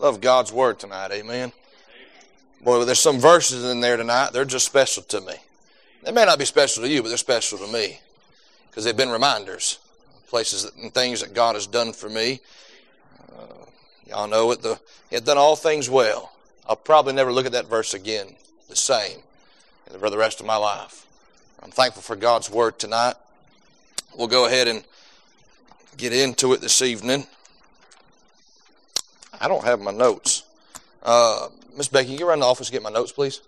Love God's Word tonight, amen. Boy, there's some verses in there tonight, they're just special to me. They may not be special to you, but they're special to me because they've been reminders, places and things that God has done for me. Y'all know it, He hath done all things well. I'll probably never look at that verse again the same for the rest of my life. I'm thankful for God's Word tonight. We'll go ahead and get into it this evening. I don't have my notes. Miss Becky, you run the office and get my notes, please?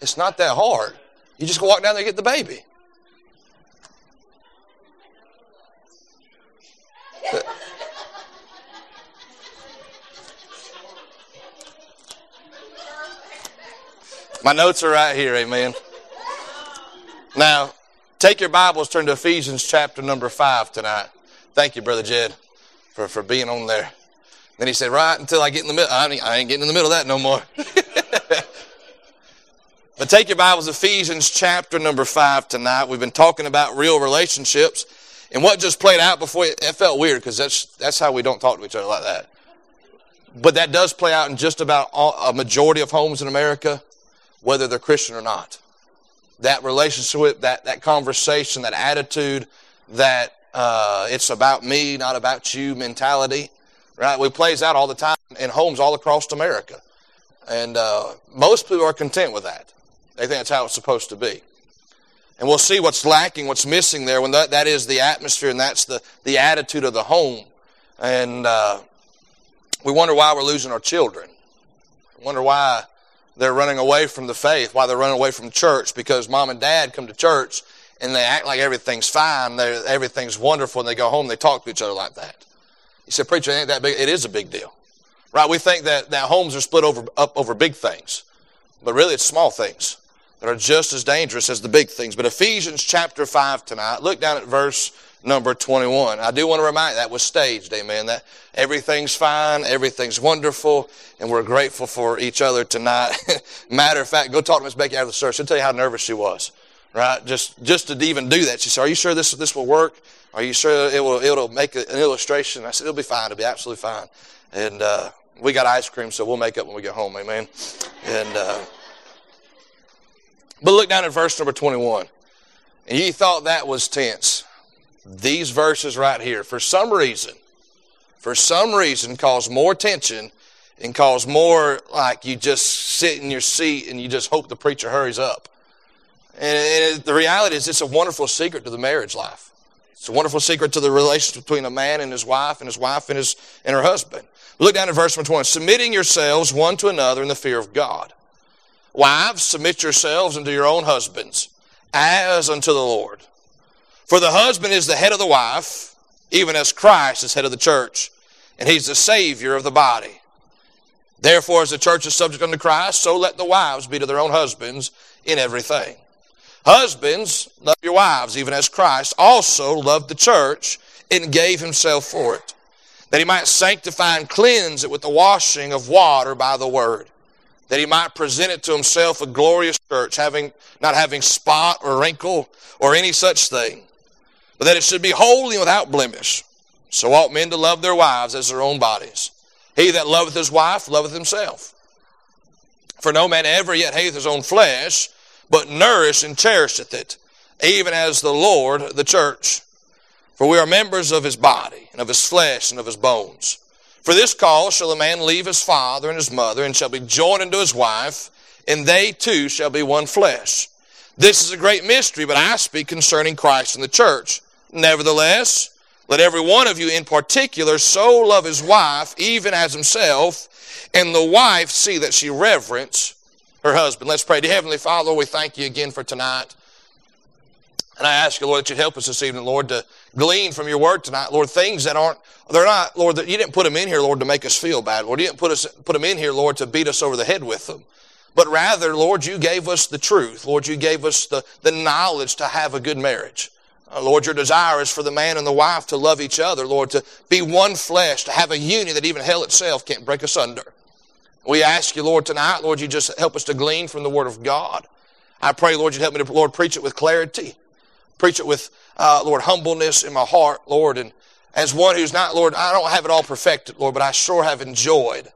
It's not that hard. You just go walk down there and get the baby. My notes are right here, amen. Now, take your Bibles, turn to Ephesians chapter number 5 tonight. Thank you, Brother Jed, for being on there. Then he said, right until I get in the middle. I ain't getting in the middle of that no more. But take your Bibles, Ephesians chapter number 5 tonight. We've been talking about real relationships. And what just played out before, it felt weird because that's how we don't talk to each other like that. But that does play out in just about a majority of homes in America, whether they're Christian or not. That relationship, that conversation, that attitude, that it's about me, not about you mentality, right? It plays out all the time in homes all across America. And most people are content with that. They think that's how it's supposed to be. And we'll see what's lacking, what's missing there when that is the atmosphere and that's the attitude of the home. And we wonder why we're losing our children. We wonder why they're running away from the faith, why they're running away from church, because mom and dad come to church and they act like everything's fine, everything's wonderful, and they go home and they talk to each other like that. You say, preacher, it ain't that big. It is a big deal. Right? We think that homes are split up over big things, but really it's small things that are just as dangerous as the big things. But Ephesians chapter 5 tonight, look down at verse number 21. I do want to remind you, that was staged, amen, that everything's fine, everything's wonderful, and we're grateful for each other tonight. Matter of fact, go talk to Miss Becky after the service. She'll tell you how nervous she was, right? Just to even do that. She said, are you sure this will work? Are you sure it'll make an illustration? I said, it'll be fine. It'll be absolutely fine. And we got ice cream, so we'll make up when we get home, amen? And... But look down at verse number 21. And ye thought that was tense. These verses right here, for some reason cause more tension and cause more like you just sit in your seat and you just hope the preacher hurries up. And the reality is it's a wonderful secret to the marriage life. It's a wonderful secret to the relationship between a man and his wife and and her husband. Look down at verse number 21. Submitting yourselves one to another in the fear of God. Wives, submit yourselves unto your own husbands, as unto the Lord. For the husband is the head of the wife, even as Christ is head of the church, and he's the Savior of the body. Therefore, as the church is subject unto Christ, so let the wives be to their own husbands in everything. Husbands, love your wives, even as Christ also loved the church and gave himself for it, that he might sanctify and cleanse it with the washing of water by the word, that he might present it to himself a glorious church, not having spot or wrinkle or any such thing, but that it should be holy and without blemish. So ought men to love their wives as their own bodies. He that loveth his wife loveth himself. For no man ever yet hateth his own flesh, but nourisheth and cherisheth it, even as the Lord the church. For we are members of his body, and of his flesh, and of his bones. For this cause shall a man leave his father and his mother, and shall be joined unto his wife, and they two shall be one flesh. This is a great mystery, but I speak concerning Christ and the church. Nevertheless, let every one of you in particular so love his wife, even as himself, and the wife see that she reverence her husband. Let's pray. Dear Heavenly Father, we thank you again for tonight. And I ask you, Lord, that you'd help us this evening, Lord, to glean from your word tonight, Lord, things that they're not, Lord, that you didn't put them in here, Lord, to make us feel bad. Lord, you didn't put them in here, Lord, to beat us over the head with them. But rather, Lord, you gave us the truth. Lord, you gave us the knowledge to have a good marriage. Lord, your desire is for the man and the wife to love each other, Lord, to be one flesh, to have a union that even hell itself can't break asunder. We ask you, Lord, tonight, Lord, you just help us to glean from the word of God. I pray, Lord, you'd help me to, Lord, preach it with clarity. Preach it with, Lord, humbleness in my heart, Lord, and as one who's not, Lord, I don't have it all perfected, Lord, but I sure have enjoyed,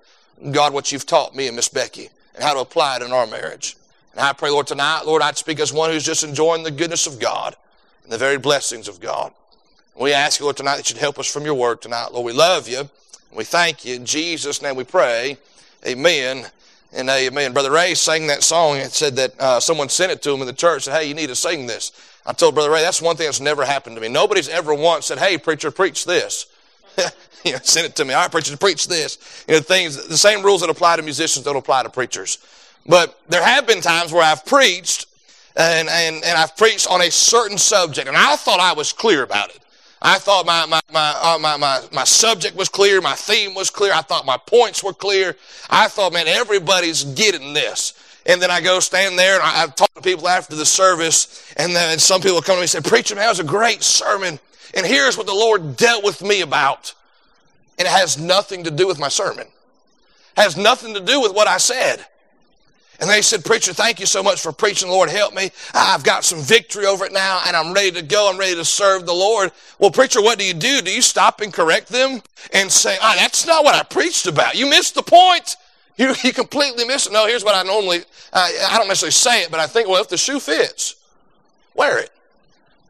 God, what you've taught me and Miss Becky and how to apply it in our marriage. And I pray, Lord, tonight, Lord, I'd speak as one who's just enjoying the goodness of God and the very blessings of God. We ask you, Lord, tonight that you'd help us from your word tonight. Lord, we love you. We thank you. In Jesus' name we pray. Amen and amen. Brother Ray sang that song and said that someone sent it to him in the church and said, hey, you need to sing this. I told Brother Ray, that's one thing that's never happened to me. Nobody's ever once said, hey, preacher, preach this. You know, send it to me. All right, preacher, preach this. You know, things, the same rules that apply to musicians don't apply to preachers. But there have been times where I've preached and I've preached on a certain subject, and I thought I was clear about it. I thought my subject was clear, my theme was clear, I thought my points were clear. I thought, man, everybody's getting this. And then I go stand there, and I've talked to people after the service, and then some people come to me and say, preacher, man, that was a great sermon, and here's what the Lord dealt with me about. And it has nothing to do with my sermon. It has nothing to do with what I said. And they said, preacher, thank you so much for preaching. Lord, help me. I've got some victory over it now, and I'm ready to go. I'm ready to serve the Lord. Well, preacher, what do? Do you stop and correct them and say, ah, that's not what I preached about. You missed the point. You completely missed it. No, here's what I normally, I don't necessarily say it, but I think, well, if the shoe fits, wear it.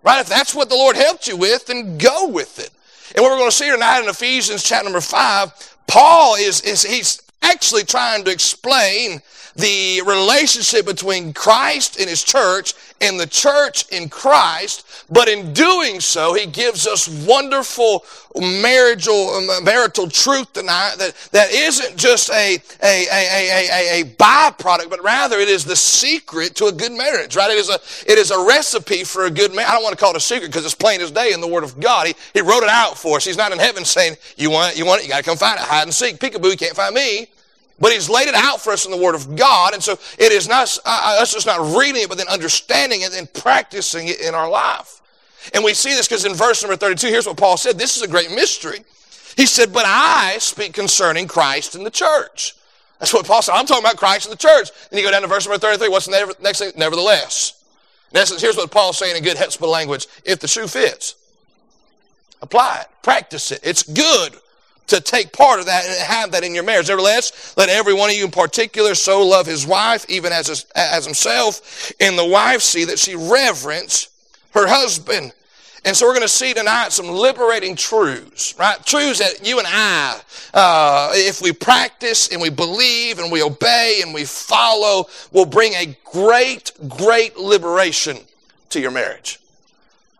Right? If that's what the Lord helped you with, then go with it. And what we're going to see tonight in Ephesians chapter number 5, Paul he's actually trying to explain the relationship between Christ and his church and the church in Christ, but in doing so, he gives us wonderful marital truth tonight that isn't just a byproduct, but rather it is the secret to a good marriage, right? It is a recipe for a good marriage. I don't want to call it a secret because it's plain as day in the Word of God. He wrote it out for us. He's not in heaven saying, you want it, you got to come find it, hide and seek, peekaboo, you can't find me. But he's laid it out for us in the Word of God, and so it is not us just not reading it, but then understanding it and practicing it in our life. And we see this because in verse number 32, here's what Paul said. This is a great mystery. He said, but I speak concerning Christ and the church. That's what Paul said. I'm talking about Christ and the church. Then you go down to verse number 33. What's the next thing? Nevertheless. In essence, here's what Paul's saying in good Hepzibah language. If the shoe fits, apply it. Practice it. It's good to take part of that and have that in your marriage. Nevertheless, let every one of you in particular so love his wife, even as himself, and the wife see that she reverence her husband. And so we're going to see tonight some liberating truths, right? Truths that you and I, if we practice and we believe and we obey and we follow, will bring a great, great liberation to your marriage,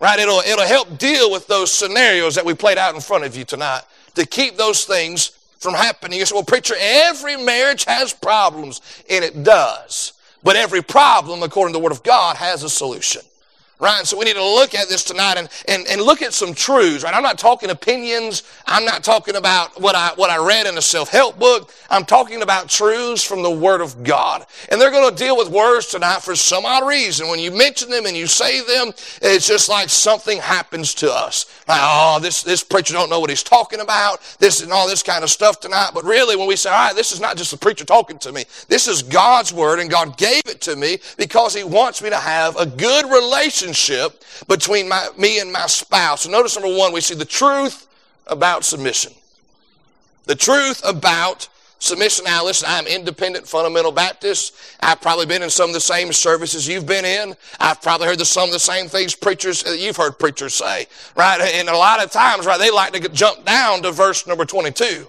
right? It'll help deal with those scenarios that we played out in front of you tonight, to keep those things from happening. You say, well, preacher, every marriage has problems, and it does. But every problem, according to the Word of God, has a solution. Right? And so we need to look at this tonight and look at some truths. Right? I'm not talking opinions. I'm not talking about what I read in a self-help book. I'm talking about truths from the Word of God. And they're going to deal with words tonight for some odd reason. When you mention them and you say them, it's just like something happens to us. Like, oh, this preacher don't know what he's talking about, this and all this kind of stuff tonight. But really, when we say, all right, this is not just the preacher talking to me. This is God's Word, and God gave it to me because he wants me to have a good relationship between me and my spouse. So notice number one, we see the truth about submission. The truth about submission. Now listen, I'm independent fundamental Baptist. I've probably been in some of the same services you've been in. I've probably heard some of the same things you've heard preachers say, right? And a lot of times, right, they like to jump down to verse number 22,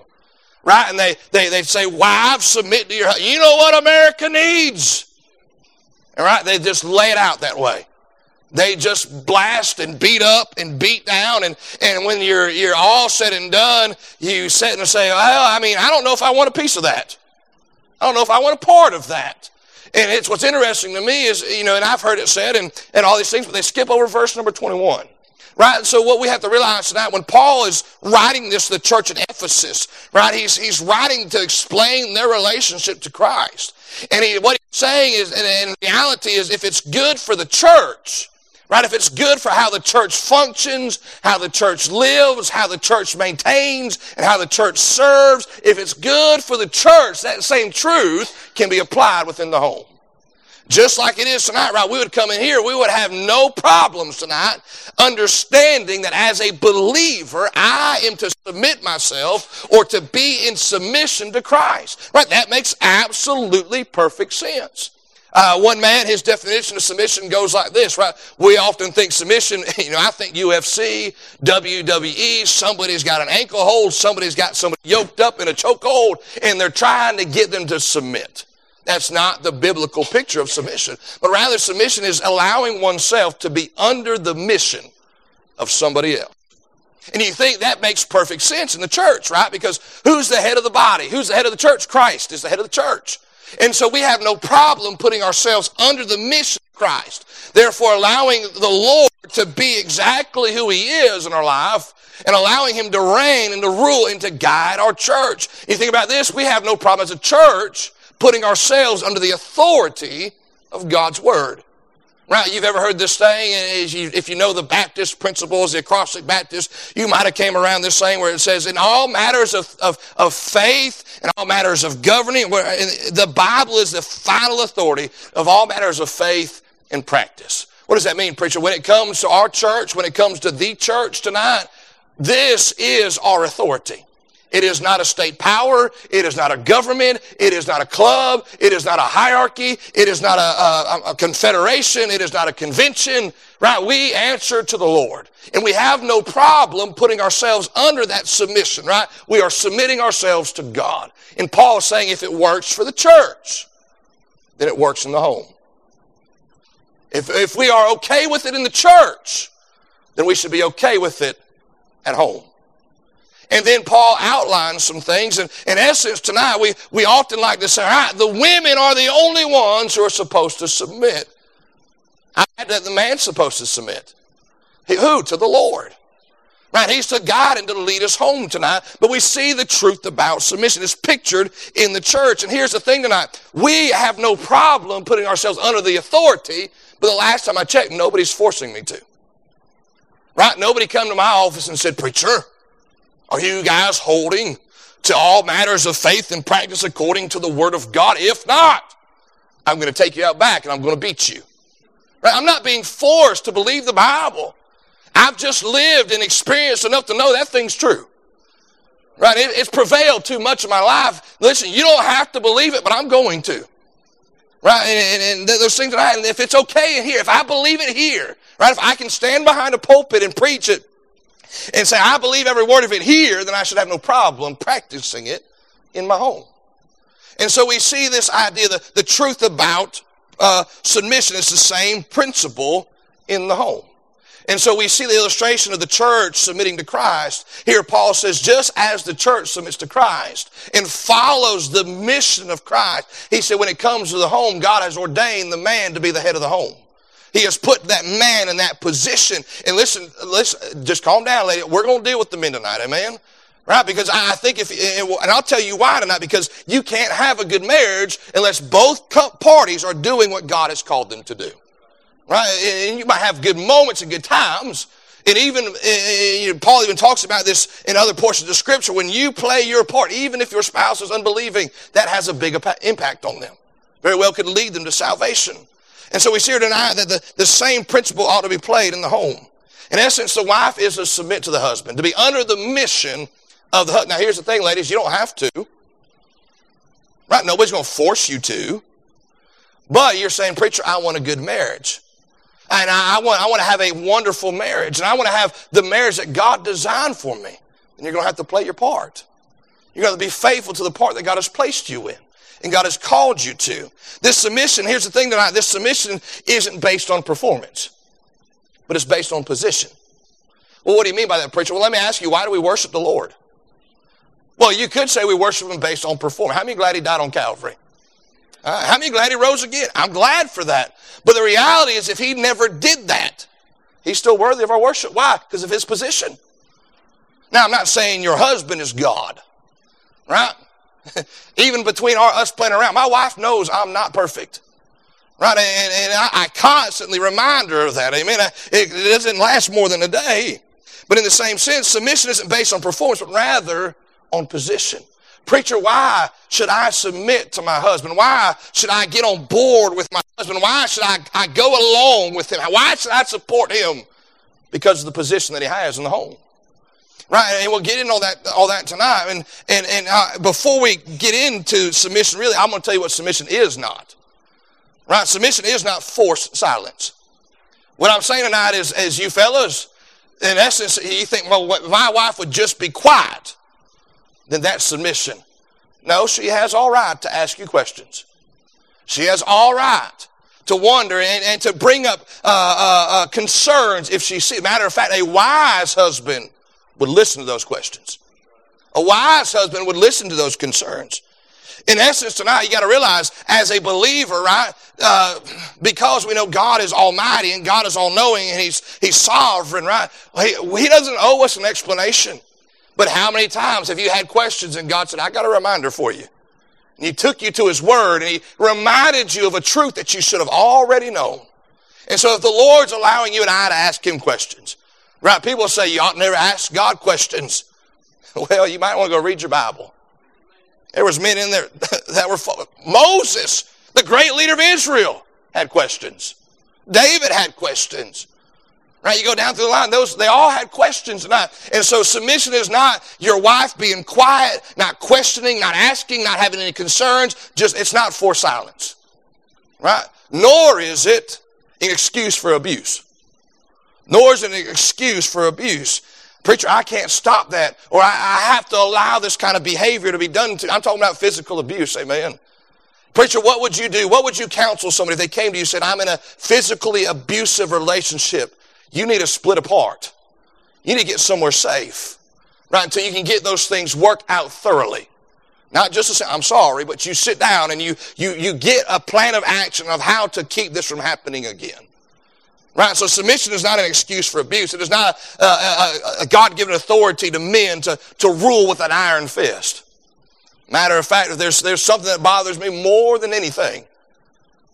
right? And they say, wives, submit to your husband. You know what America needs? All right, they just lay it out that way. They just blast and beat up and beat down, and when you're all said and done, you sit and say, well, I mean, I don't know if I want a piece of that. I don't know if I want a part of that. And it's what's interesting to me is, you know, and I've heard it said and all these things, but they skip over verse number 21. Right? And so what we have to realize tonight, when Paul is writing this to the church in Ephesus, right, he's writing to explain their relationship to Christ. And what he's saying is, and in reality is, if it's good for the church, right? If it's good for how the church functions, how the church lives, how the church maintains, and how the church serves, if it's good for the church, that same truth can be applied within the home. Just like it is tonight, right? We would come in here, we would have no problems tonight understanding that as a believer, I am to submit myself or to be in submission to Christ, right? That makes absolutely perfect sense. One man, his definition of submission goes like this, right? We often think submission, I think UFC, WWE, somebody's got an ankle hold, somebody's got somebody yoked up in a chokehold, and they're trying to get them to submit. That's not the biblical picture of submission. But rather, submission is allowing oneself to be under the mission of somebody else. And you think that makes perfect sense in the church, right? Because who's the head of the body? Who's the head of the church? Christ is the head of the church. And so we have no problem putting ourselves under the mission of Christ, therefore allowing the Lord to be exactly who He is in our life and allowing Him to reign and to rule and to guide our church. You think about this, we have no problem as a church putting ourselves under the authority of God's Word. Right, you've ever heard this thing, if you know the Baptist principles, the acrostic Baptist, you might have came around this thing where it says, in all matters of faith, in all matters of governing, the Bible is the final authority of all matters of faith and practice. What does that mean, preacher? When it comes to our church, when it comes to the church tonight, this is our authority. It is not a state power. It is not a government. It is not a club. It is not a hierarchy. It is not a confederation. It is not a convention. Right? We answer to the Lord. And we have no problem putting ourselves under that submission, right? We are submitting ourselves to God. And Paul is saying if it works for the church, then it works in the home. If we are okay with it in the church, then we should be okay with it at home. And then Paul outlines some things. And in essence, tonight, we often like to say, all right, the women are the only ones who are supposed to submit. I add that the man's supposed to submit. Who? To the Lord. Right? He's to guide and to lead us home tonight. But we see the truth about submission. It's pictured in the church. And here's the thing tonight. We have no problem putting ourselves under the authority, but the last time I checked, nobody's forcing me to. Right? Nobody come to my office and said, preacher, are you guys holding to all matters of faith and practice according to the Word of God? If not, I'm going to take you out back and I'm going to beat you. Right? I'm not being forced to believe the Bible. I've just lived and experienced enough to know that thing's true. Right? It's prevailed too much in my life. Listen, you don't have to believe it, but I'm going to. Right? And those things that and if it's okay in here, if I believe it here, right? If I can stand behind a pulpit and preach it, and say, I believe every word of it here, then I should have no problem practicing it in my home. And so we see this idea, the truth about submission is the same principle in the home. And so we see the illustration of the church submitting to Christ. Here Paul says, just as the church submits to Christ and follows the mission of Christ, he said when it comes to the home, God has ordained the man to be the head of the home. He has put that man in that position. And listen, just calm down, lady. We're going to deal with the men tonight, amen? Right? Because I think and I'll tell you why tonight, because you can't have a good marriage unless both parties are doing what God has called them to do. Right? And you might have good moments and good times. And even, Paul even talks about this in other portions of Scripture. When you play your part, even if your spouse is unbelieving, that has a big impact on them. Very well could lead them to salvation. And so we see here tonight that the same principle ought to be played in the home. In essence, the wife is to submit to the husband, to be under the mission of the husband. Now, here's the thing, ladies, you don't have to. Right? Nobody's going to force you to. But you're saying, preacher, I want a good marriage. And I want to have a wonderful marriage. And I want to have the marriage that God designed for me. And you're going to have to play your part. You're going to be faithful to the part that God has placed you in. And God has called you to. This submission, here's the thing tonight, this submission isn't based on performance, but it's based on position. Well, what do you mean by that, preacher? Well, let me ask you, why do we worship the Lord? Well, you could say we worship Him based on performance. How many glad He died on Calvary? How many glad He rose again? I'm glad for that. But the reality is if He never did that, He's still worthy of our worship. Why? Because of His position. Now, I'm not saying your husband is God, right? Even between us playing around, my wife knows I'm not perfect, right? And I constantly remind her of that, amen? It doesn't last more than a day. But in the same sense, submission isn't based on performance, but rather on position. Preacher, why should I submit to my husband? Why should I get on board with my husband? Why should I go along with him? Why should I support him? Because of the position that he has in the home. Right? And we'll get into all that tonight. And before we get into submission, really, I'm going to tell you what submission is not. Right? Submission is not forced silence. What I'm saying tonight is, as you fellas, in essence, you think, well, my wife would just be quiet. Then that's submission. No, she has all right to ask you questions. She has all right to wonder and to bring up concerns if she sees. Matter of fact, a wise husband would listen to those questions. A wise husband would listen to those concerns. In essence, tonight, you got to realize, as a believer, right, because we know God is almighty and God is all-knowing and He's sovereign, right, He doesn't owe us an explanation. But how many times have you had questions and God said, I got a reminder for you. And He took you to His Word and He reminded you of a truth that you should have already known. And so if the Lord's allowing you and I to ask Him questions, right, people say you ought never ask God questions. Well, you might want to go read your Bible. There was men in there that were... Moses, the great leader of Israel, had questions. David had questions. Right? You go down through the line. They all had questions tonight. And so submission is not your wife being quiet, not questioning, not asking, not having any concerns. Just, it's not for silence. Right? Nor is it an excuse for abuse. Nor is it an excuse for abuse. Preacher, I can't stop that, or I have to allow this kind of behavior to be done to. I'm talking about physical abuse, amen. Preacher, what would you do? What would you counsel somebody if they came to you and said, I'm in a physically abusive relationship? You need to split apart. You need to get somewhere safe, right, until you can get those things worked out thoroughly. Not just to say, I'm sorry, but you sit down and you get a plan of action of how to keep this from happening again. Right, so submission is not an excuse for abuse. It is not a God-given authority to men to rule with an iron fist. Matter of fact, if there's something that bothers me more than anything,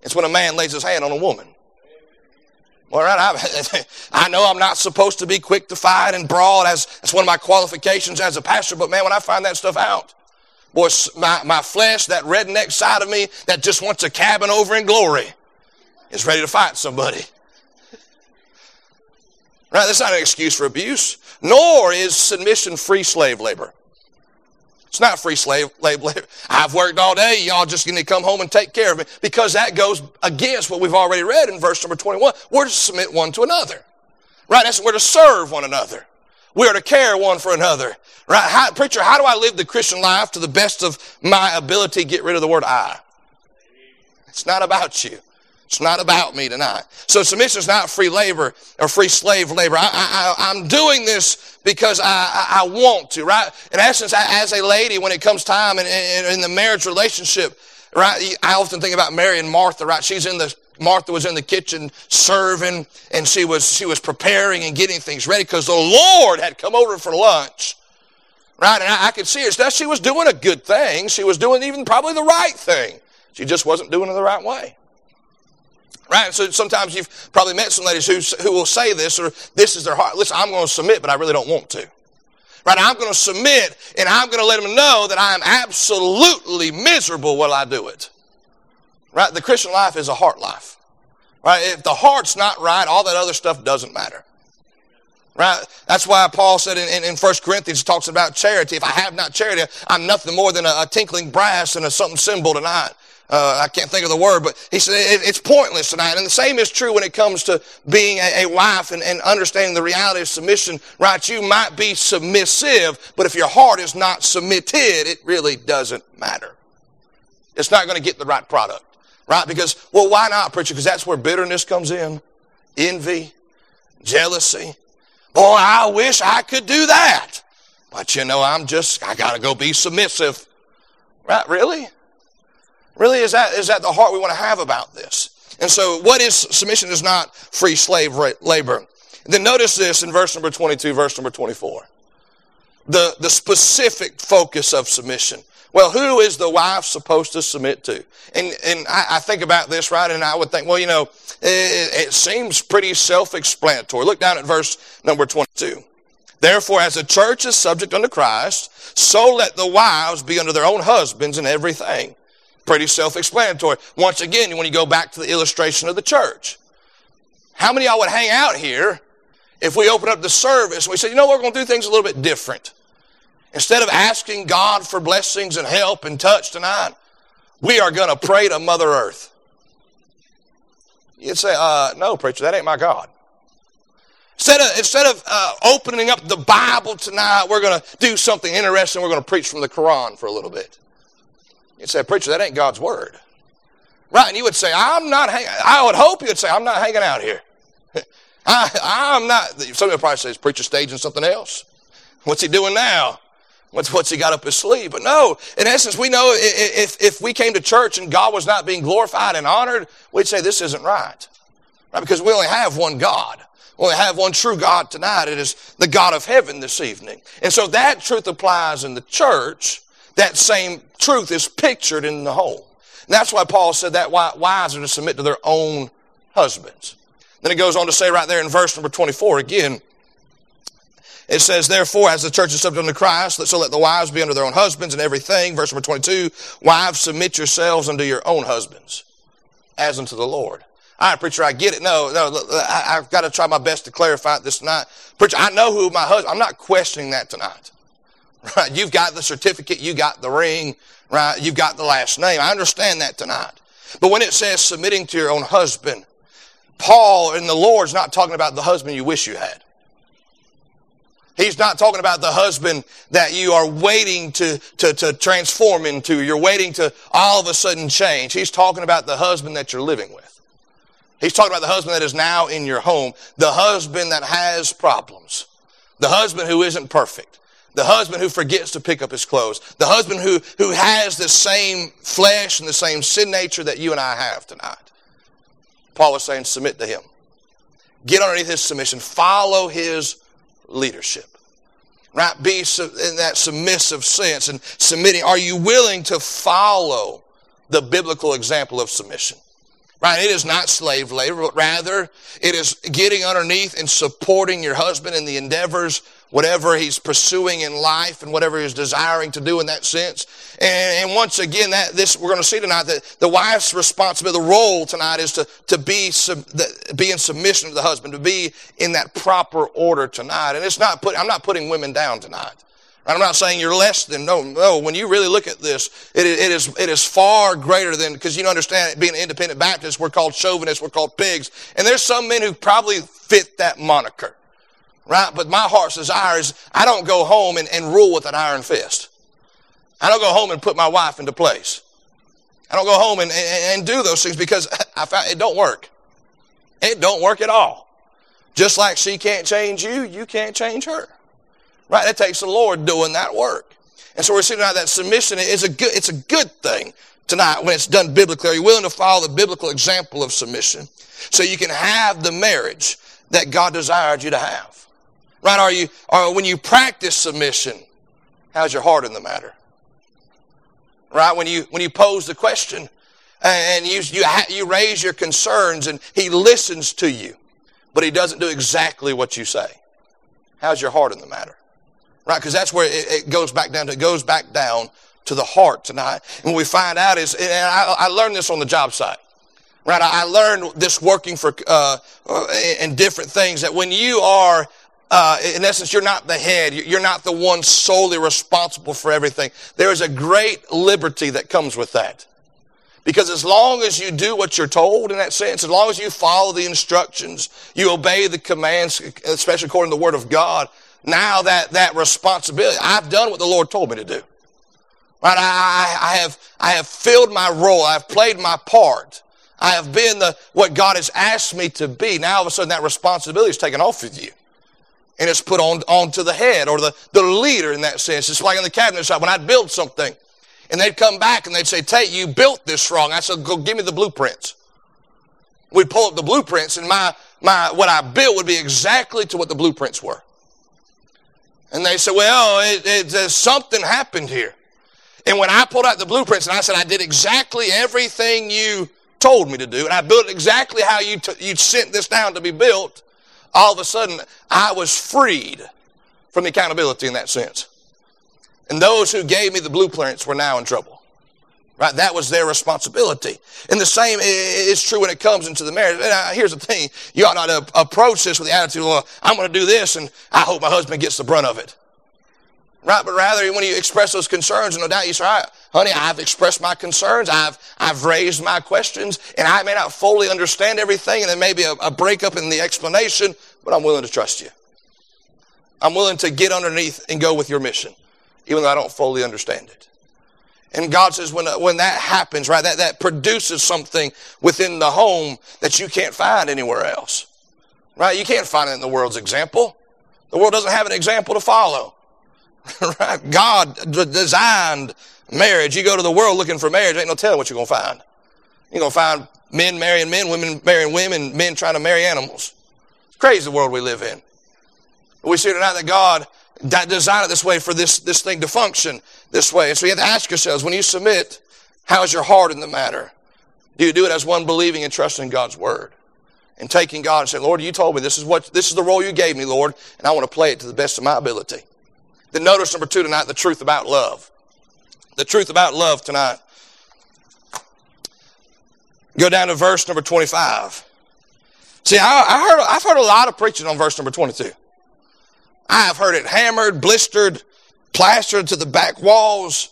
it's when a man lays his hand on a woman. All right, I know I'm not supposed to be quick to fight and brawl. That's one of my qualifications as a pastor. But man, when I find that stuff out, boy, my flesh, that redneck side of me that just wants a cabin over in glory, is ready to fight somebody. Right, that's not an excuse for abuse. Nor is submission free slave labor. It's not free slave labor. I've worked all day. Y'all just need to come home and take care of me. Because that goes against what we've already read in verse number 21. We're to submit one to another. Right, that's we're to serve one another. We are to care one for another. Right, preacher, how do I live the Christian life to the best of my ability? Get rid of the word I. It's not about you. It's not about me tonight. So submission is not free labor or free slave labor. I'm doing this because I want to, right? In essence, as a lady, when it comes time in the marriage relationship, right? I often think about Mary and Martha, right? Martha was in the kitchen serving, and she was preparing and getting things ready because the Lord had come over for lunch, right? And I could see her. Now, she was doing a good thing. She was doing even probably the right thing. She just wasn't doing it the right way. Right, so sometimes you've probably met some ladies who will say this, or this is their heart. Listen, I'm going to submit, but I really don't want to. Right, I'm going to submit, and I'm going to let them know that I am absolutely miserable while I do it. Right, the Christian life is a heart life. Right, if the heart's not right, all that other stuff doesn't matter. Right, that's why Paul said in 1 Corinthians, it talks about charity. If I have not charity, I'm nothing more than a tinkling brass and a something cymbal tonight. I can't think of the word, but he said it's pointless tonight. And the same is true when it comes to being a wife and understanding the reality of submission, right? You might be submissive, but if your heart is not submitted, it really doesn't matter. It's not going to get the right product, right? Because, well, why not, preacher? Because that's where bitterness comes in, envy, jealousy. Boy, I wish I could do that. But, you know, I got to go be submissive. Right, really? Really, is that the heart we want to have about this? And so what is submission is not free slave labor. Then notice this in verse number 22, verse number 24. The specific focus of submission. Well, who is the wife supposed to submit to? And I think about this, right, and I would think, well, you know, it seems pretty self-explanatory. Look down at verse number 22. Therefore, as the church is subject unto Christ, so let the wives be unto their own husbands in everything. Pretty self-explanatory. Once again, when you go back to the illustration of the church, how many of y'all would hang out here if we opened up the service and we said, you know, we're going to do things a little bit different. Instead of asking God for blessings and help and touch tonight, we are going to pray to Mother Earth. You'd say, no, preacher, that ain't my God. Instead of opening up the Bible tonight, we're going to do something interesting. We're going to preach from the Quran for a little bit. You'd say, preacher, that ain't God's word. Right, and you would say, I would hope you would say, I'm not hanging out here. I'm not. Some people probably say, is preacher staging something else? What's he doing now? What's he got up his sleeve? But no, in essence, we know if we came to church and God was not being glorified and honored, we'd say this isn't right. Right? Because we only have one God. We only have one true God tonight. It is the God of heaven this evening. And so that truth applies in the church. That same truth is pictured in the home. And that's why Paul said that wives are to submit to their own husbands. Then it goes on to say right there in verse number 24 again, it says, therefore, as the church is subject unto Christ, so let the wives be unto their own husbands in everything. Verse number 22, wives, submit yourselves unto your own husbands, as unto the Lord. All right, preacher, I get it. No, I've got to try my best to clarify it this tonight. Preacher, I know who my husband, I'm not questioning that tonight. Right? You've got the certificate, you got the ring, right? You've got the last name. I understand that tonight. But when it says submitting to your own husband, Paul and the Lord's not talking about the husband you wish you had. He's not talking about the husband that you are waiting to transform into. You're waiting to all of a sudden change. He's talking about the husband that you're living with. He's talking about the husband that is now in your home. The husband that has problems. The husband who isn't perfect. The husband who forgets to pick up his clothes. The husband who has the same flesh and the same sin nature that you and I have tonight. Paul is saying submit to him. Get underneath his submission. Follow his leadership, right? Be in that submissive sense and submitting. Are you willing to follow the biblical example of submission? Right? It is not slave labor, but rather it is getting underneath and supporting your husband in the endeavors, whatever he's pursuing in life and whatever he's desiring to do in that sense. And once again, we're going to see tonight that the wife's responsibility, the role tonight is to be in submission to the husband, to be in that proper order tonight. And it's not I'm not putting women down tonight. I'm not saying you're less than, no. When you really look at this, it is far greater than, because you understand, being an independent Baptist, we're called chauvinists, we're called pigs. And there's some men who probably fit that moniker, right? But my heart's desire is I don't go home and rule with an iron fist. I don't go home and put my wife into place. I don't go home and do those things because I found it don't work. It don't work at all. Just like she can't change you, you can't change her. Right, it takes the Lord doing that work. And so we're seeing tonight that submission is a good thing tonight when it's done biblically. Are you willing to follow the biblical example of submission so you can have the marriage that God desired you to have? Right, when you practice submission, how's your heart in the matter? Right, when you pose the question and you raise your concerns and he listens to you, but he doesn't do exactly what you say. How's your heart in the matter? Right, because that's where it goes back down to. It goes back down to the heart tonight. And what we find out is, and I learned this on the job site. Right, I learned this working for in different things, that when you are, in essence, you're not the head. You're not the one solely responsible for everything. There is a great liberty that comes with that. Because as long as you do what you're told in that sense, as long as you follow the instructions, you obey the commands, especially according to the Word of God, now that responsibility, I've done what the Lord told me to do. Right? I have filled my role. I've played my part. I have been what God has asked me to be. Now all of a sudden that responsibility is taken off of you. And it's put onto the head or the leader in that sense. It's like in the cabinet shop when I'd build something and they'd come back and they'd say, Tate, you built this wrong. I said, go give me the blueprints. We'd pull up the blueprints and my what I built would be exactly to what the blueprints were. And they said, well, something happened here. And when I pulled out the blueprints and I said, I did exactly everything you told me to do, and I built exactly how you sent this down to be built, all of a sudden I was freed from accountability in that sense. And those who gave me the blueprints were now in trouble. Right? That was their responsibility. And the same is true when it comes into the marriage. And here's the thing. You ought not to approach this with the attitude, well, I'm going to do this and I hope my husband gets the brunt of it. Right? But rather, when you express those concerns, no doubt you say, all right, honey, I've expressed my concerns. I've raised my questions, and I may not fully understand everything, and there may be a breakup in the explanation, but I'm willing to trust you. I'm willing to get underneath and go with your mission, even though I don't fully understand it. And God says when that happens, right, that produces something within the home that you can't find anywhere else. Right? You can't find it in the world's example. The world doesn't have an example to follow. Right? God designed marriage. You go to the world looking for marriage, ain't no telling what you're going to find. You're going to find men marrying men, women marrying women, men trying to marry animals. It's crazy the world we live in. But we see tonight that God designed it this way for this thing to function this way. And so you have to ask yourselves, when you submit, how is your heart in the matter? Do you do it as one believing and trusting God's word? And taking God and saying, Lord, you told me this is the role you gave me, Lord, and I want to play it to the best of my ability. Then notice number 2 tonight, the truth about love. The truth about love tonight. Go down to verse number 25. See, I've heard a lot of preaching on verse number 22. I've heard it hammered, blistered, plastered to the back walls.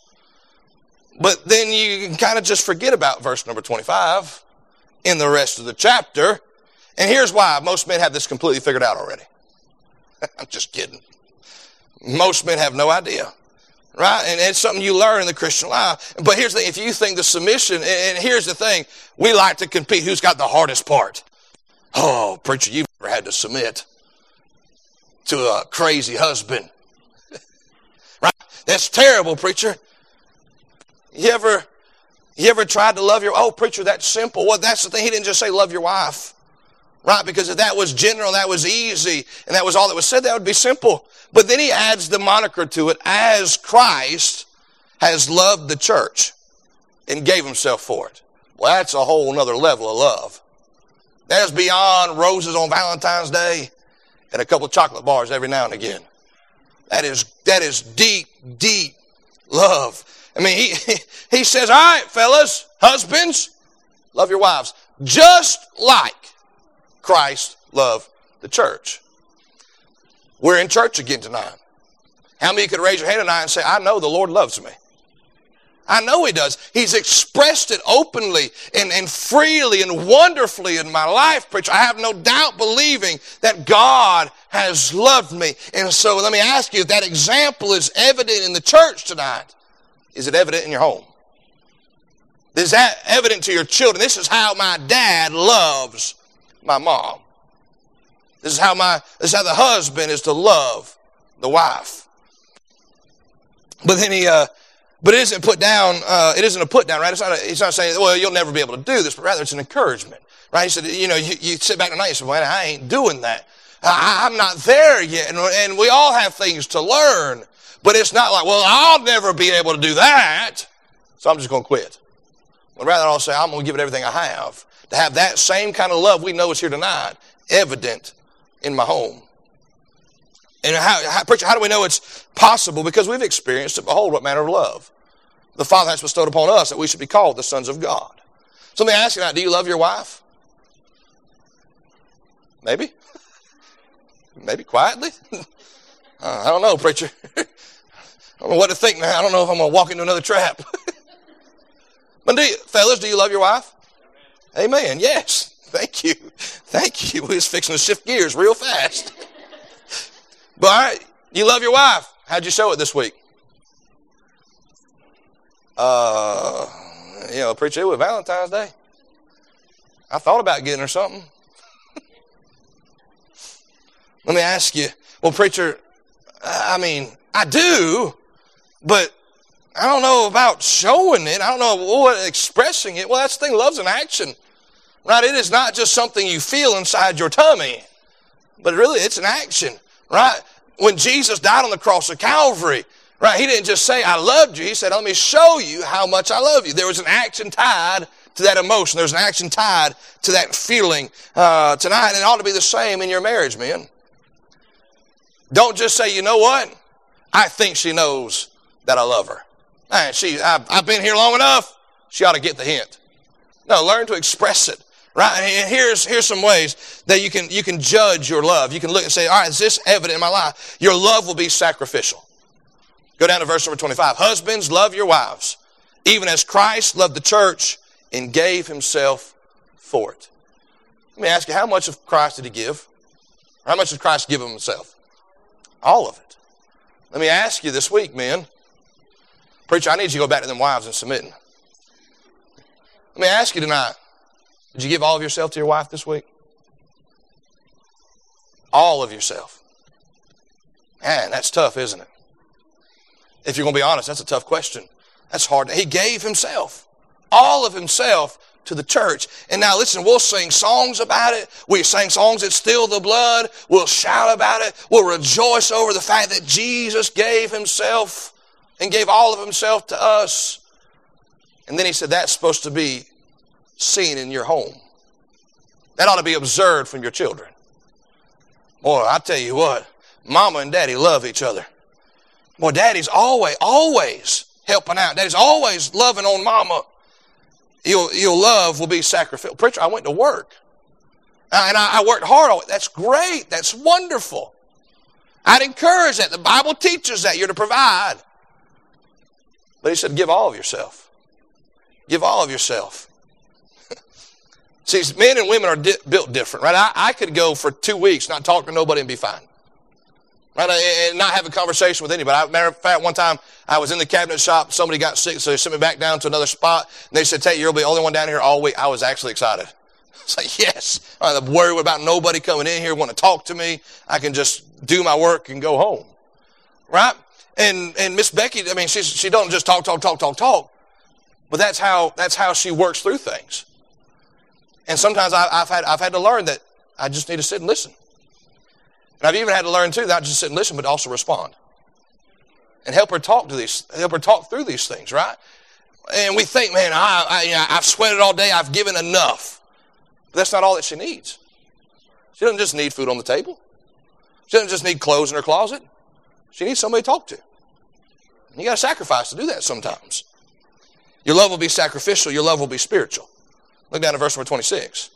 But then you can kind of just forget about verse number 25 in the rest of the chapter. And here's why. Most men have this completely figured out already. I'm just kidding. Most men have no idea, right? And it's something you learn in the Christian life. But here's the thing. If you think the submission, and here's the thing, we like to compete. Who's got the hardest part? Oh, preacher, you've never had to submit to a crazy husband, right? That's terrible, preacher. You ever tried to love your, oh, preacher, that's simple. Well, that's the thing. He didn't just say love your wife. Right, because if that was general, that was easy, and that was all that was said, that would be simple. But then he adds the moniker to it, as Christ has loved the church and gave himself for it. Well, that's a whole nother level of love. That is beyond roses on Valentine's Day and a couple of chocolate bars every now and again. That is deep, deep love. I mean, he says, all right, fellas, husbands, love your wives, just like Christ loved the church. We're in church again tonight. How many could raise your hand tonight and say, I know the Lord loves me? I know he does. He's expressed it openly and freely and wonderfully in my life, preacher. I have no doubt believing that God has loved me. And so let me ask you, if that example is evident in the church tonight, is it evident in your home? Is that evident to your children? This is how my dad loves my mom. This is how the husband is to love the wife. But then but it isn't put down. It isn't a put down, right? It's not saying, well, you'll never be able to do this, but rather it's an encouragement, right? He said, you know, you sit back tonight and say, well, I ain't doing that. I'm not there yet. And we all have things to learn, but it's not like, well, I'll never be able to do that, so I'm just going to quit. Well, rather I'll say, I'm going to give it everything I have. To have that same kind of love we know is here tonight, evident in my home. And preacher, how do we know it's possible? Because we've experienced it. Behold, what manner of love the Father has bestowed upon us, that we should be called the sons of God. So let me ask you now, do you love your wife? Maybe. Maybe quietly. I don't know, preacher. I don't know what to think now. I don't know if I'm going to walk into another trap. But fellas, do you love your wife? Amen. Yes. Thank you. Thank you. We're just fixing to shift gears real fast. But all right, you love your wife. How'd you show it this week? Preacher, it was Valentine's Day. I thought about getting her something. Let me ask you. Well, preacher, I mean, I do, but I don't know about showing it. I don't know what expressing it. Well, that's the thing. Love's an action, right? It is not just something you feel inside your tummy, but really it's an action, right? When Jesus died on the cross of Calvary, right, he didn't just say, I loved you. He said, let me show you how much I love you. There was an action tied to that emotion. There's an action tied to that feeling tonight. And it ought to be the same in your marriage, men. Don't just say, you know what? I think she knows that I love her. Man, I've been here long enough. She ought to get the hint. No, learn to express it. Right? And here's some ways that you can judge your love. You can look and say, all right, is this evident in my life? Your love will be sacrificial. Go down to verse number 25. Husbands, love your wives, even as Christ loved the church and gave himself for it. Let me ask you, how much of Christ did he give? How much did Christ give of himself? All of it. Let me ask you this week, men. Preacher, I need you to go back to them wives and submitting. Let me ask you tonight. Did you give all of yourself to your wife this week? All of yourself. Man, that's tough, isn't it? If you're going to be honest, that's a tough question. That's hard. He gave himself, all of himself, to the church. And now listen, we'll sing songs about it. We sang songs that still the blood. We'll shout about it. We'll rejoice over the fact that Jesus gave himself and gave all of himself to us. And then he said that's supposed to be seen in your home. That ought to be observed from your children. Boy, I tell you what, mama and daddy love each other. Boy, daddy's always helping out. Daddy's always loving on mama. Your love will be sacrificial. Preacher, I went to work. And I worked hard on it. That's great. That's wonderful. I'd encourage that. The Bible teaches that. You're to provide. But he said, give all of yourself. Give all of yourself. See, men and women are built different, right? I could go for 2 weeks, not talk to nobody and be fine. Right? And not have a conversation with anybody. Matter of fact, one time I was in the cabinet shop. Somebody got sick, so they sent me back down to another spot. And they said, Tate, you'll be the only one down here all week. I was actually excited. It's like, yes. I'm not worried about nobody coming in here, want to talk to me. I can just do my work and go home. Right? And Miss Becky, I mean, she don't just talk. But that's how she works through things. And sometimes I've had to learn that I just need to sit and listen. And I've even had to learn too, not just sit and listen, but also respond. And help her talk through these things, right? And we think, man, I've sweated all day, I've given enough. But that's not all that she needs. She doesn't just need food on the table. She doesn't just need clothes in her closet. She needs somebody to talk to. And you got to sacrifice to do that sometimes. Your love will be sacrificial, your love will be spiritual. Look down to verse number 26.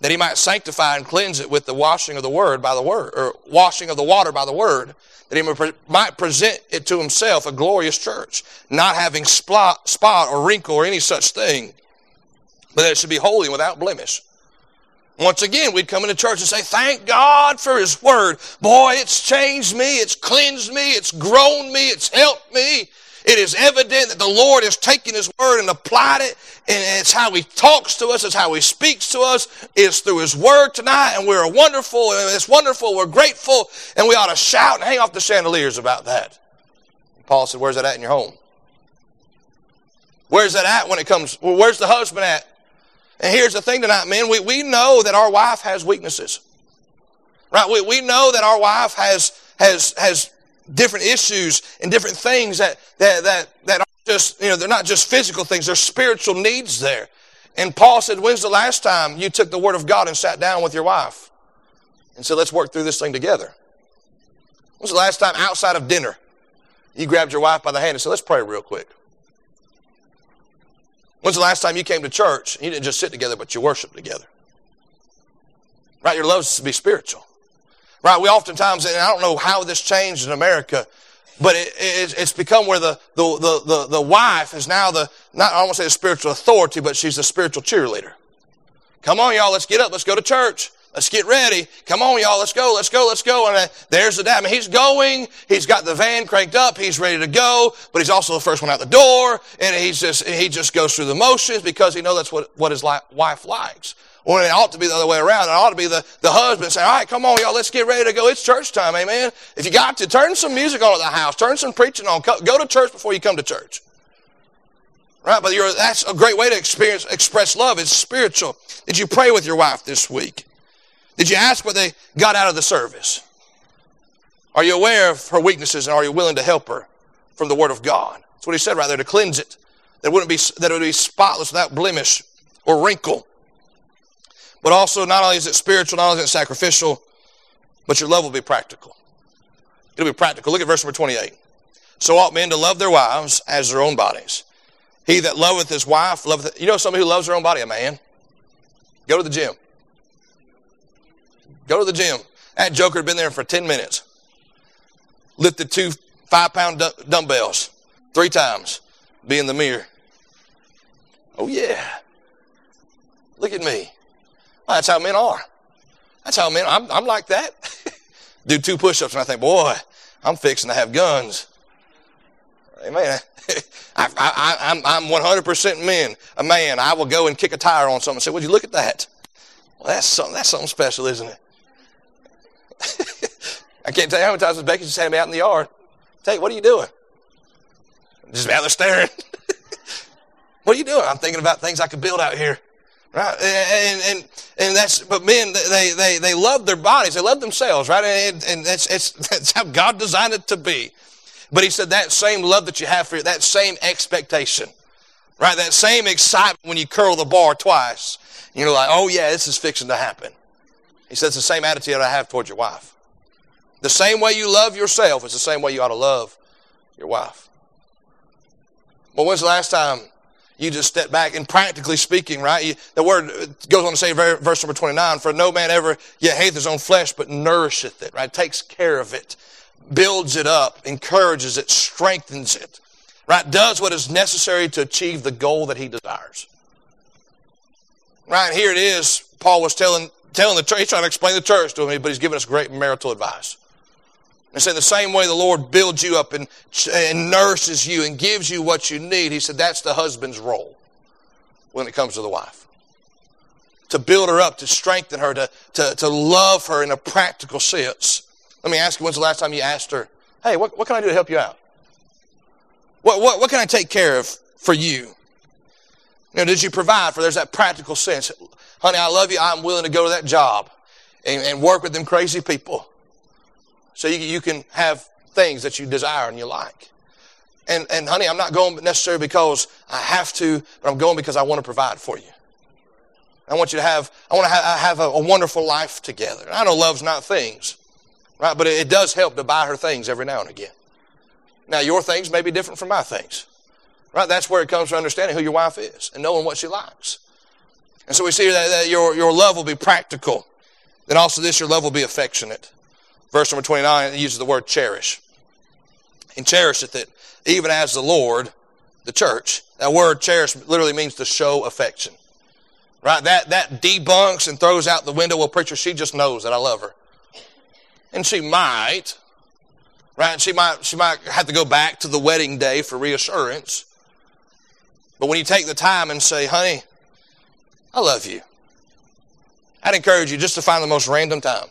That he might sanctify and cleanse it with the washing of the word by the word, or washing of the water by the word, that he might present it to himself a glorious church, not having spot or wrinkle or any such thing, but that it should be holy and without blemish. Once again, we'd come into church and say, thank God for his word. Boy, it's changed me, it's cleansed me, it's grown me, it's helped me. It is evident that the Lord has taken his word and applied it, and it's how he talks to us, it's how he speaks to us, it's through his word tonight, and we're wonderful, and it's wonderful, we're grateful, and we ought to shout and hang off the chandeliers about that. Paul said, where's that at in your home? Where's that at when it comes, well, where's the husband at? And here's the thing tonight, men, we know that our wife has weaknesses. Right? We know that our wife has different issues and different things that are just, you know, they're not just physical things, they're spiritual needs there. And Paul said, when's the last time you took the word of God and sat down with your wife and said, let's work through this thing together? When's the last time outside of dinner you grabbed your wife by the hand and said, let's pray real quick? When's the last time you came to church and you didn't just sit together, but you worshiped together? Right? Your love is to be spiritual. Right, we oftentimes, and I don't know how this changed in America, but it's become where the wife is now I don't want to say the spiritual authority, but she's the spiritual cheerleader. Come on, y'all, let's get up, let's go to church, let's get ready. Come on, y'all, let's go. And there's the dad. I mean, he's going, he's got the van cranked up, he's ready to go, but he's also the first one out the door, and he just goes through the motions because he knows that's what his wife likes. Or it ought to be the other way around. It ought to be the husband saying, all right, come on, y'all, let's get ready to go. It's church time, amen. If you got to, turn some music on at the house. Turn some preaching on. Go to church before you come to church. Right? But that's a great way to express love. It's spiritual. Did you pray with your wife this week? Did you ask what they got out of the service? Are you aware of her weaknesses, and are you willing to help her from the Word of God? That's what he said right there, to cleanse it. That it would be spotless without blemish or wrinkle. But also, not only is it spiritual, not only is it sacrificial, but your love will be practical. It'll be practical. Look at verse number 28. So ought men to love their wives as their own bodies. He that loveth his wife loveth... You know somebody who loves their own body, a man? Go to the gym. Go to the gym. That joker had been there for 10 minutes. Lifted 2 5-pound dumbbells 3 times. Be in the mirror. Oh, yeah. Look at me. Well, that's how men are. That's how men are. I'm like that. Do 2 push-ups and I think, boy, I'm fixing to have guns. Amen. I'm 100% men. A man, I will go and kick a tire on something and say, would you look at that? Well, that's something special, isn't it? I can't tell you how many times Becky just had me out in the yard. Tate, what are you doing? Just out there staring. What are you doing? I'm thinking about things I could build out here. Right? And that's, but men, they love their bodies. They love themselves, right? And that's how God designed it to be. But he said that same love that you have for it, that same expectation, right? That same excitement when you curl the bar twice. You're like, oh yeah, this is fixing to happen. He says the same attitude I have toward your wife. The same way you love yourself is the same way you ought to love your wife. Well, when's the last time you just stepped back and practically speaking, right? The word goes on to say, verse number 29, for no man ever yet hateth his own flesh, but nourisheth it, right? Takes care of it. Builds it up, encourages it, strengthens it, right? Does what is necessary to achieve the goal that he desires. Right here it is. Paul was telling the church, he's trying to explain the church to me, but he's giving us great marital advice. He said the same way the Lord builds you up and nourishes you and gives you what you need, he said that's the husband's role when it comes to the wife. To build her up, to strengthen her, to love her in a practical sense. Let me ask you, when's the last time you asked her, hey, what can I do to help you out? What can I take care of for you? You know, did you provide for? There's that practical sense. Honey, I love you. I'm willing to go to that job and work with them crazy people so you can have things that you desire and you like. And honey, I'm not going necessarily because I have to, but I'm going because I want to provide for you. I want you to have, I want to have a wonderful life together. I know love's not things. Right, but it does help to buy her things every now and again. Now, your things may be different from my things. Right? That's where it comes to understanding who your wife is and knowing what she likes. And so we see that your love will be practical. And also this, your love will be affectionate. Verse number 29, it uses the word cherish. And cherisheth it, even as the Lord, the church. That word cherish literally means to show affection. Right? That debunks and throws out the window, well, preacher, she just knows that I love her. And she might, right? She might have to go back to the wedding day for reassurance. But when you take the time and say, honey, I love you, I'd encourage you just to find the most random time.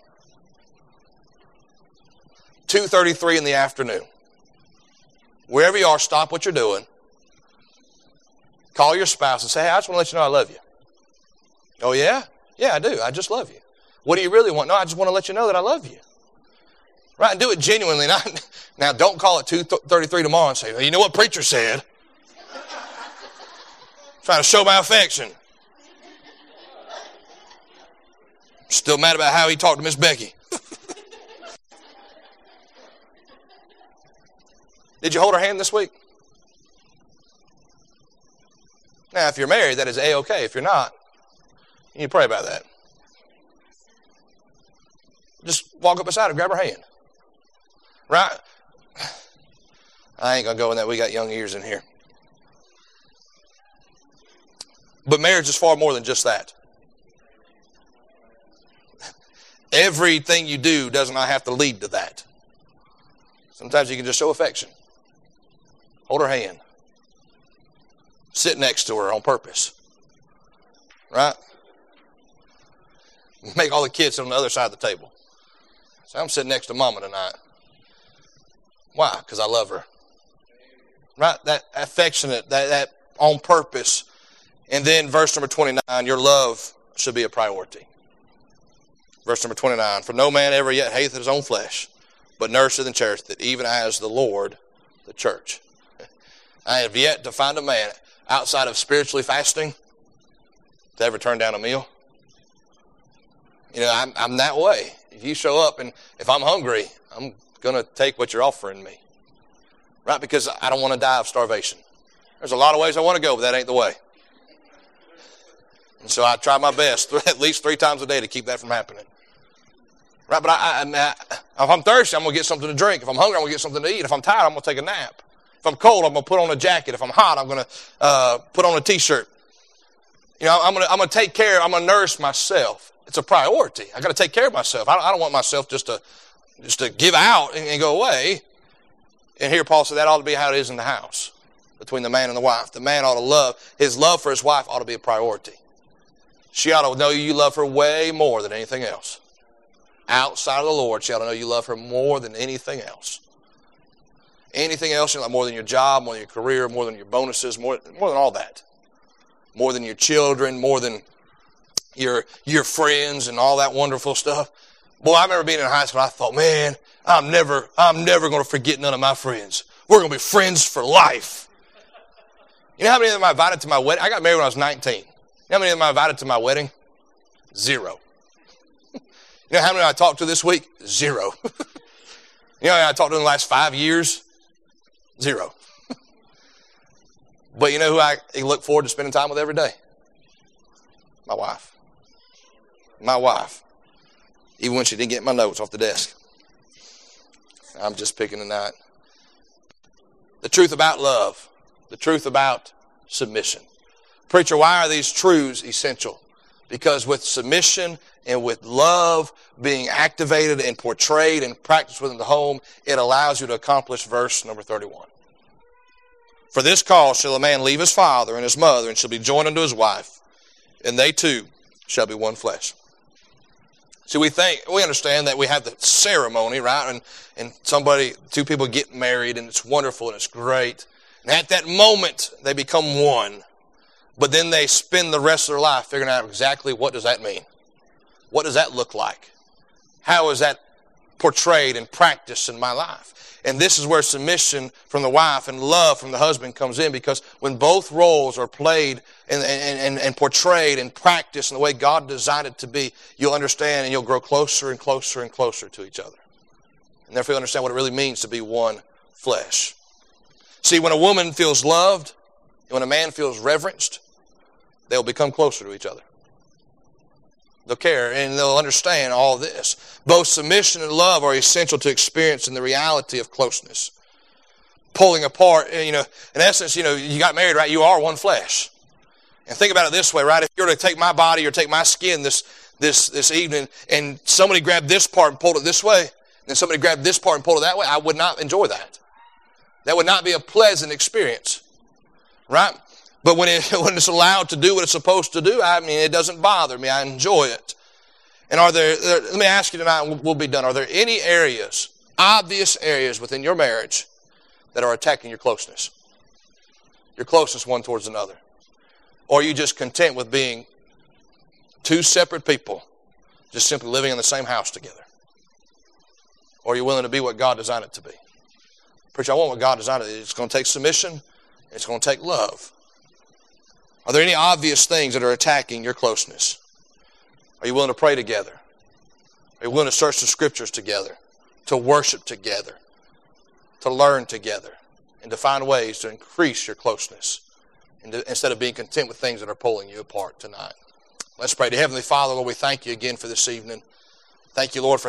2:33 in the afternoon. Wherever you are, stop what you're doing. Call your spouse and say, hey, I just want to let you know I love you. Oh, yeah? Yeah, I do. I just love you. What do you really want? No, I just want to let you know that I love you. Right, and do it genuinely. Now, don't call it 2:33 tomorrow and say, well, you know what preacher said? Trying to show my affection. Still mad about how he talked to Miss Becky. Did you hold her hand this week? Now, if you're married, that is A-okay. If you're not, you need to pray about that. Just walk up beside her, grab her hand. Right? I ain't going to go in that. We got young ears in here. But marriage is far more than just that. Everything you do does not have to lead to that. Sometimes you can just show affection. Hold her hand. Sit next to her on purpose. Right? Make all the kids sit on the other side of the table. So I'm sitting next to Mama tonight. Why? Because I love her. Right? That affectionate, that on purpose. And then verse number 29, your love should be a priority. Verse number 29, for no man ever yet hateth his own flesh, but nourisheth and cherisheth it, even as the Lord, the church. I have yet to find a man outside of spiritually fasting to ever turn down a meal. You know, I'm that way. If you show up and if I'm hungry, I'm going to take what you're offering me. Right? Because I don't want to die of starvation. There's a lot of ways I want to go, but that ain't the way. And so I try my best at least 3 times a day to keep that from happening. Right? But if I'm thirsty, I'm going to get something to drink. If I'm hungry, I'm going to get something to eat. If I'm tired, I'm going to take a nap. If I'm cold, I'm going to put on a jacket. If I'm hot, I'm going to put on a T-shirt. You know, I'm going to take care. I'm going to nourish myself. It's a priority. I got to take care of myself. I don't want myself just to give out and go away. And here Paul said that ought to be how it is in the house between the man and the wife. The man ought to love. His love for his wife ought to be a priority. She ought to know you love her way more than anything else. Outside of the Lord, she ought to know you love her more than anything else. Anything else, more than your job, more than your career, more than your bonuses, more than all that. More than your children, more than your friends and all that wonderful stuff. Boy, I remember being in high school, I thought, man, I'm never going to forget none of my friends. We're going to be friends for life. You know how many of them I invited to my wedding? I got married when I was 19. You know how many of them I invited to my wedding? 0. You know how many I talked to this week? 0. You know how many I talked to in the last 5 years? 0. But you know who I look forward to spending time with every day? My wife. My wife. Even when she didn't get my notes off the desk. I'm just picking tonight. The truth about love. The truth about submission. Preacher, why are these truths essential? Because with submission and with love being activated and portrayed and practiced within the home, it allows you to accomplish verse number 31. For this cause shall a man leave his father and his mother and shall be joined unto his wife, and they too shall be one flesh. See, we understand that we have the ceremony, right? And two people get married and it's wonderful and it's great. And at that moment, they become one. But then they spend the rest of their life figuring out exactly what does that mean? What does that look like? How is that portrayed and practiced in my life? And this is where submission from the wife and love from the husband comes in, because when both roles are played and portrayed and practiced in the way God designed it to be, you'll understand and you'll grow closer and closer and closer to each other. And therefore you'll understand what it really means to be one flesh. See, when a woman feels loved, when a man feels reverenced, they'll become closer to each other. They'll care and they'll understand all this. Both submission and love are essential to experiencing the reality of closeness. Pulling apart, in essence, you got married, right? You are one flesh. And think about it this way, right? If you were to take my body or take my skin this evening, and somebody grabbed this part and pulled it this way, and somebody grabbed this part and pulled it that way, I would not enjoy that. That would not be a pleasant experience, right? But when it's allowed to do what it's supposed to do, it doesn't bother me. I enjoy it. And let me ask you tonight, and we'll be done. Are there any areas, obvious areas within your marriage that are attacking your closeness? Your closeness one towards another? Or are you just content with being two separate people, just simply living in the same house together? Or are you willing to be what God designed it to be? Preacher, I want what God designed it. It's going to take submission, and it's going to take love. Are there any obvious things that are attacking your closeness? Are you willing to pray together? Are you willing to search the scriptures together? To worship together? To learn together? And to find ways to increase your closeness instead of being content with things that are pulling you apart tonight? Let's pray. To Heavenly Father, Lord, we thank you again for this evening. Thank you, Lord, for